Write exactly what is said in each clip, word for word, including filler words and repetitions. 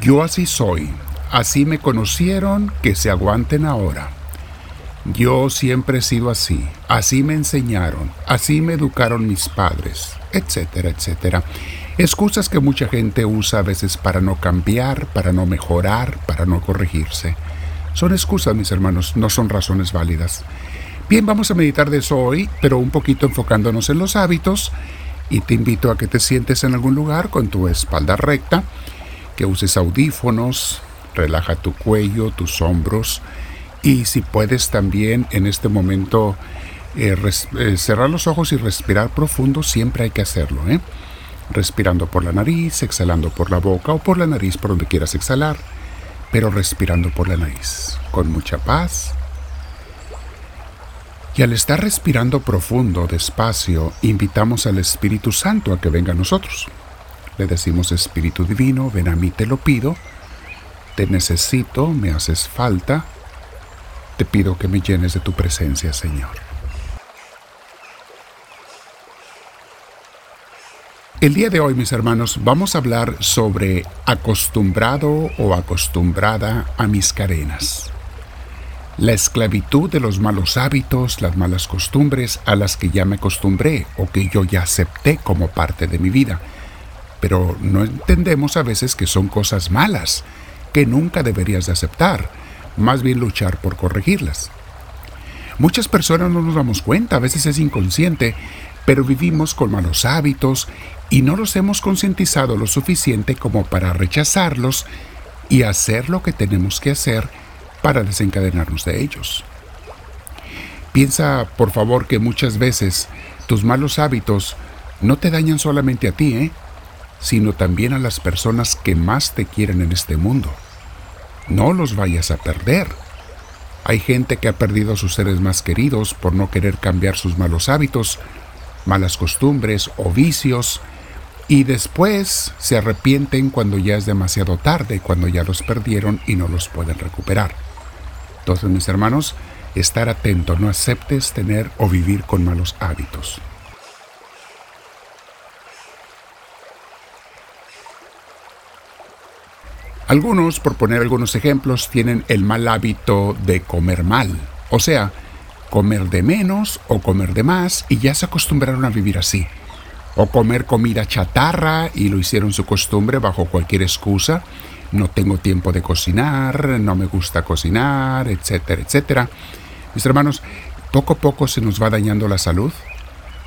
Yo así soy, así me conocieron, que se aguanten ahora. Yo siempre he sido así, así me enseñaron, así me educaron mis padres, etcétera, etcétera. Excusas que mucha gente usa a veces para no cambiar, para no mejorar, para no corregirse. Son excusas, mis hermanos, no son razones válidas. Bien, vamos a meditar de eso hoy, pero un poquito enfocándonos en los hábitos. Y te invito a que te sientes en algún lugar con tu espalda recta, que uses audífonos, relaja tu cuello, tus hombros. Y si puedes también en este momento eh, res, eh, cerrar los ojos y respirar profundo, siempre hay que hacerlo, ¿eh? Respirando por la nariz, exhalando por la boca o por la nariz, por donde quieras exhalar, pero respirando por la nariz, con mucha paz. Y al estar respirando profundo, despacio, invitamos al Espíritu Santo a que venga a nosotros. Le decimos: Espíritu Divino, ven a mí, te lo pido, te necesito, me haces falta. Te pido que me llenes de tu presencia, Señor. El día de hoy, mis hermanos, vamos a hablar sobre acostumbrado o acostumbrada a mis cadenas. La esclavitud de los malos hábitos, las malas costumbres a las que ya me acostumbré o que yo ya acepté como parte de mi vida. Pero no entendemos a veces que son cosas malas, que nunca deberías de aceptar. Más bien luchar por corregirlas. Muchas personas no nos damos cuenta, a veces es inconsciente, pero vivimos con malos hábitos y no los hemos concientizado lo suficiente como para rechazarlos y hacer lo que tenemos que hacer para desencadenarnos de ellos. Piensa, por favor, que muchas veces tus malos hábitos no te dañan solamente a ti, ¿eh? sino también a las personas que más te quieren en este mundo. No los vayas a perder. Hay gente que ha perdido a sus seres más queridos por no querer cambiar sus malos hábitos, malas costumbres o vicios, y después se arrepienten cuando ya es demasiado tarde, cuando ya los perdieron y no los pueden recuperar. Entonces, mis hermanos, estar atento, no aceptes tener o vivir con malos hábitos. Algunos, por poner algunos ejemplos, tienen el mal hábito de comer mal. O sea, comer de menos o comer de más y ya se acostumbraron a vivir así. O comer comida chatarra y lo hicieron su costumbre bajo cualquier excusa. No tengo tiempo de cocinar, no me gusta cocinar, etcétera, etcétera. Mis hermanos, poco a poco se nos va dañando la salud.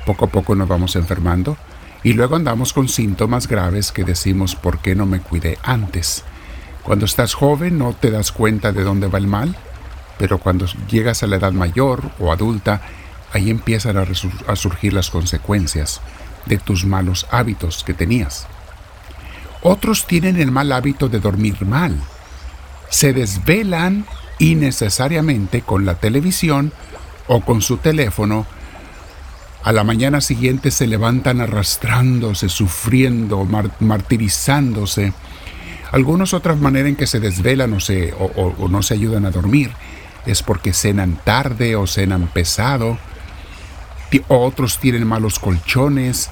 Poco a poco nos vamos enfermando. Y luego andamos con síntomas graves que decimos: ¿por qué no me cuidé antes? Cuando estás joven no te das cuenta de dónde va el mal, pero cuando llegas a la edad mayor o adulta, ahí empiezan a, resur- a surgir las consecuencias de tus malos hábitos que tenías. Otros tienen el mal hábito de dormir mal. Se desvelan innecesariamente con la televisión o con su teléfono. A la mañana siguiente se levantan arrastrándose, sufriendo, mar- martirizándose. Algunas otras maneras en que se desvelan o, se, o, o, o no se ayudan a dormir es porque cenan tarde o cenan pesado. Otros tienen malos colchones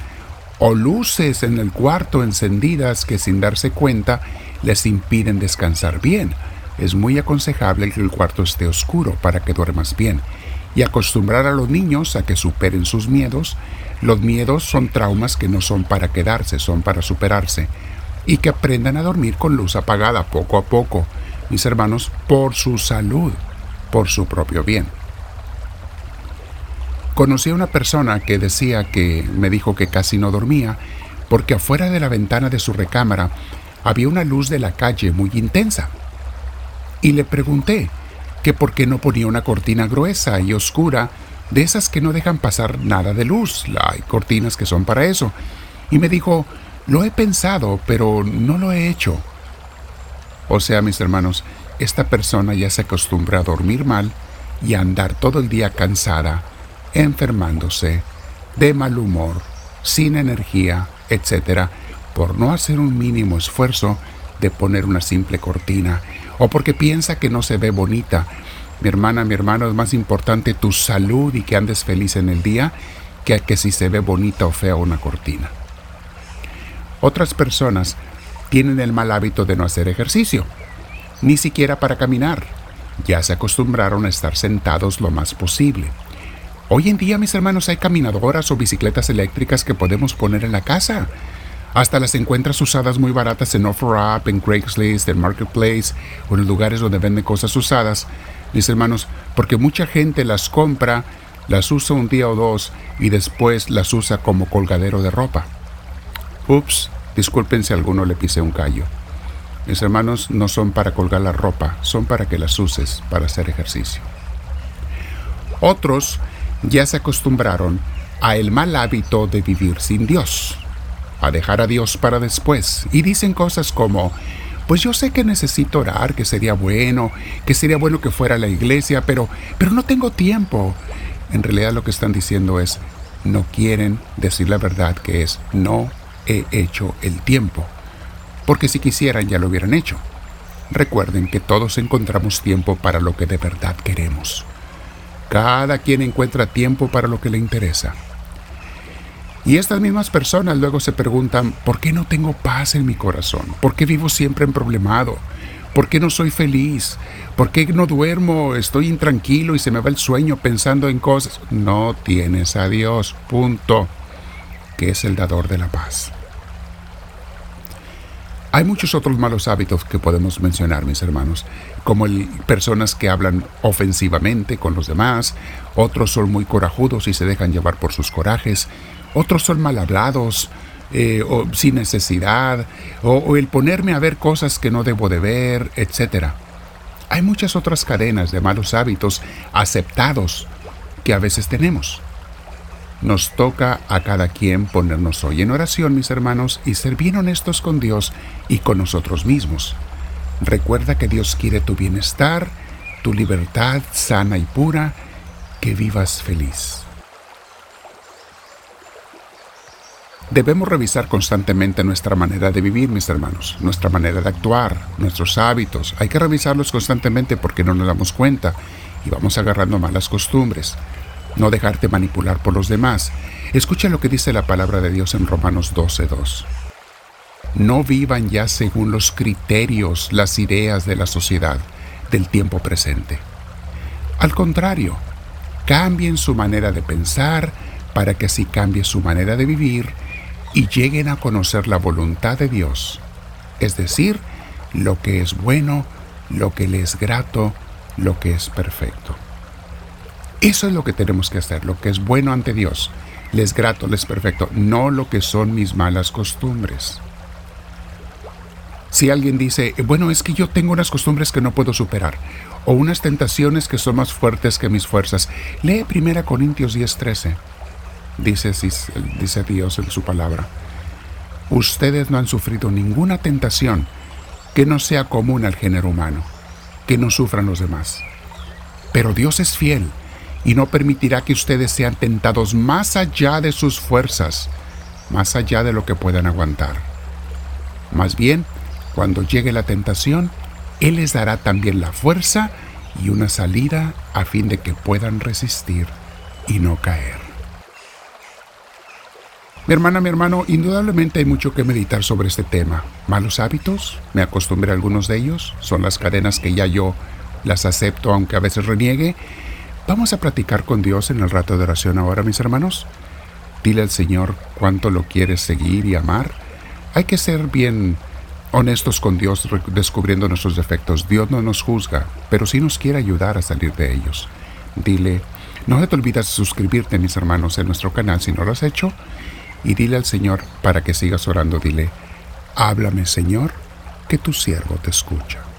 o luces en el cuarto encendidas que sin darse cuenta les impiden descansar bien. Es muy aconsejable que el cuarto esté oscuro para que duermas bien. Y acostumbrar a los niños a que superen sus miedos. Los miedos son traumas que no son para quedarse, son para superarse. Y que aprendan a dormir con luz apagada poco a poco, mis hermanos, por su salud, por su propio bien. Conocí a una persona que decía que me dijo que casi no dormía porque afuera de la ventana de su recámara había una luz de la calle muy intensa. Y le pregunté que por qué no ponía una cortina gruesa y oscura, de esas que no dejan pasar nada de luz. Hay cortinas que son para eso. Y me dijo: lo he pensado, pero no lo he hecho. O sea, mis hermanos, esta persona ya se acostumbra a dormir mal y a andar todo el día cansada, enfermándose, de mal humor, sin energía, etcétera, por no hacer un mínimo esfuerzo de poner una simple cortina o porque piensa que no se ve bonita. Mi hermana, mi hermano, es más importante tu salud y que andes feliz en el día que a que si se ve bonita o fea una cortina. Otras personas tienen el mal hábito de no hacer ejercicio, ni siquiera para caminar. Ya se acostumbraron a estar sentados lo más posible. Hoy en día, mis hermanos, hay caminadoras o bicicletas eléctricas que podemos poner en la casa. Hasta las encuentras usadas muy baratas en OfferUp, en Craigslist, en Marketplace o en lugares donde venden cosas usadas, mis hermanos, porque mucha gente las compra, las usa un día o dos y después las usa como colgadero de ropa. Ups, disculpen si a alguno le pisé un callo. Mis hermanos, no son para colgar la ropa, son para que las uses para hacer ejercicio. Otros ya se acostumbraron a el mal hábito de vivir sin Dios, a dejar a Dios para después, y dicen cosas como, pues yo sé que necesito orar, que sería bueno, que sería bueno que fuera a la iglesia, pero, pero no tengo tiempo. En realidad lo que están diciendo es, no quieren decir la verdad, que es, no he hecho el tiempo, porque si quisieran ya lo hubieran hecho. Recuerden que todos encontramos tiempo para lo que de verdad queremos. Cada quien encuentra tiempo para lo que le interesa. Y estas mismas personas luego se preguntan, ¿por qué no tengo paz en mi corazón? ¿Por qué vivo siempre emproblemado? ¿Por qué no soy feliz? ¿Por qué no duermo? Estoy intranquilo y se me va el sueño pensando en cosas. No tienes a Dios, punto, que es el dador de la paz. Hay muchos otros malos hábitos que podemos mencionar, mis hermanos, como el, personas que hablan ofensivamente con los demás, otros son muy corajudos y se dejan llevar por sus corajes, otros son mal hablados, eh, o sin necesidad, o, o el ponerme a ver cosas que no debo de ver, etcétera. Hay muchas otras cadenas de malos hábitos aceptados que a veces tenemos. Nos toca a cada quien ponernos hoy en oración, mis hermanos, y ser bien honestos con Dios y con nosotros mismos. Recuerda que Dios quiere tu bienestar, tu libertad sana y pura, que vivas feliz. Debemos revisar constantemente nuestra manera de vivir, mis hermanos, nuestra manera de actuar, nuestros hábitos. Hay que revisarlos constantemente porque no nos damos cuenta y vamos agarrando malas costumbres. No dejarte manipular por los demás. Escucha lo que dice la palabra de Dios en Romanos doce dos. No vivan ya según los criterios, las ideas de la sociedad del tiempo presente. Al contrario, cambien su manera de pensar para que así cambie su manera de vivir y lleguen a conocer la voluntad de Dios, es decir, lo que es bueno, lo que le es grato, lo que es perfecto. Eso es lo que tenemos que hacer, lo que es bueno ante Dios, les grato, les perfecto, no lo que son mis malas costumbres. Si alguien dice, bueno, es que yo tengo unas costumbres que no puedo superar, o unas tentaciones que son más fuertes que mis fuerzas, lee primera Corintios diez trece. Dice, dice Dios en su palabra, ustedes no han sufrido ninguna tentación que no sea común al género humano, que no sufran los demás. Pero Dios es fiel y no permitirá que ustedes sean tentados más allá de sus fuerzas, más allá de lo que puedan aguantar. Más bien, cuando llegue la tentación, Él les dará también la fuerza y una salida a fin de que puedan resistir y no caer. Mi hermana, mi hermano, indudablemente hay mucho que meditar sobre este tema. Malos hábitos, me acostumbré a algunos de ellos, son las cadenas que ya yo las acepto aunque a veces reniegue. Vamos a platicar con Dios en el rato de oración ahora, mis hermanos. Dile al Señor cuánto lo quieres seguir y amar. Hay que ser bien honestos con Dios, descubriendo nuestros defectos. Dios no nos juzga, pero sí nos quiere ayudar a salir de ellos. Dile, no te olvides de suscribirte, mis hermanos, en nuestro canal si no lo has hecho. Y dile al Señor para que sigas orando. Dile, háblame, Señor, que tu siervo te escucha.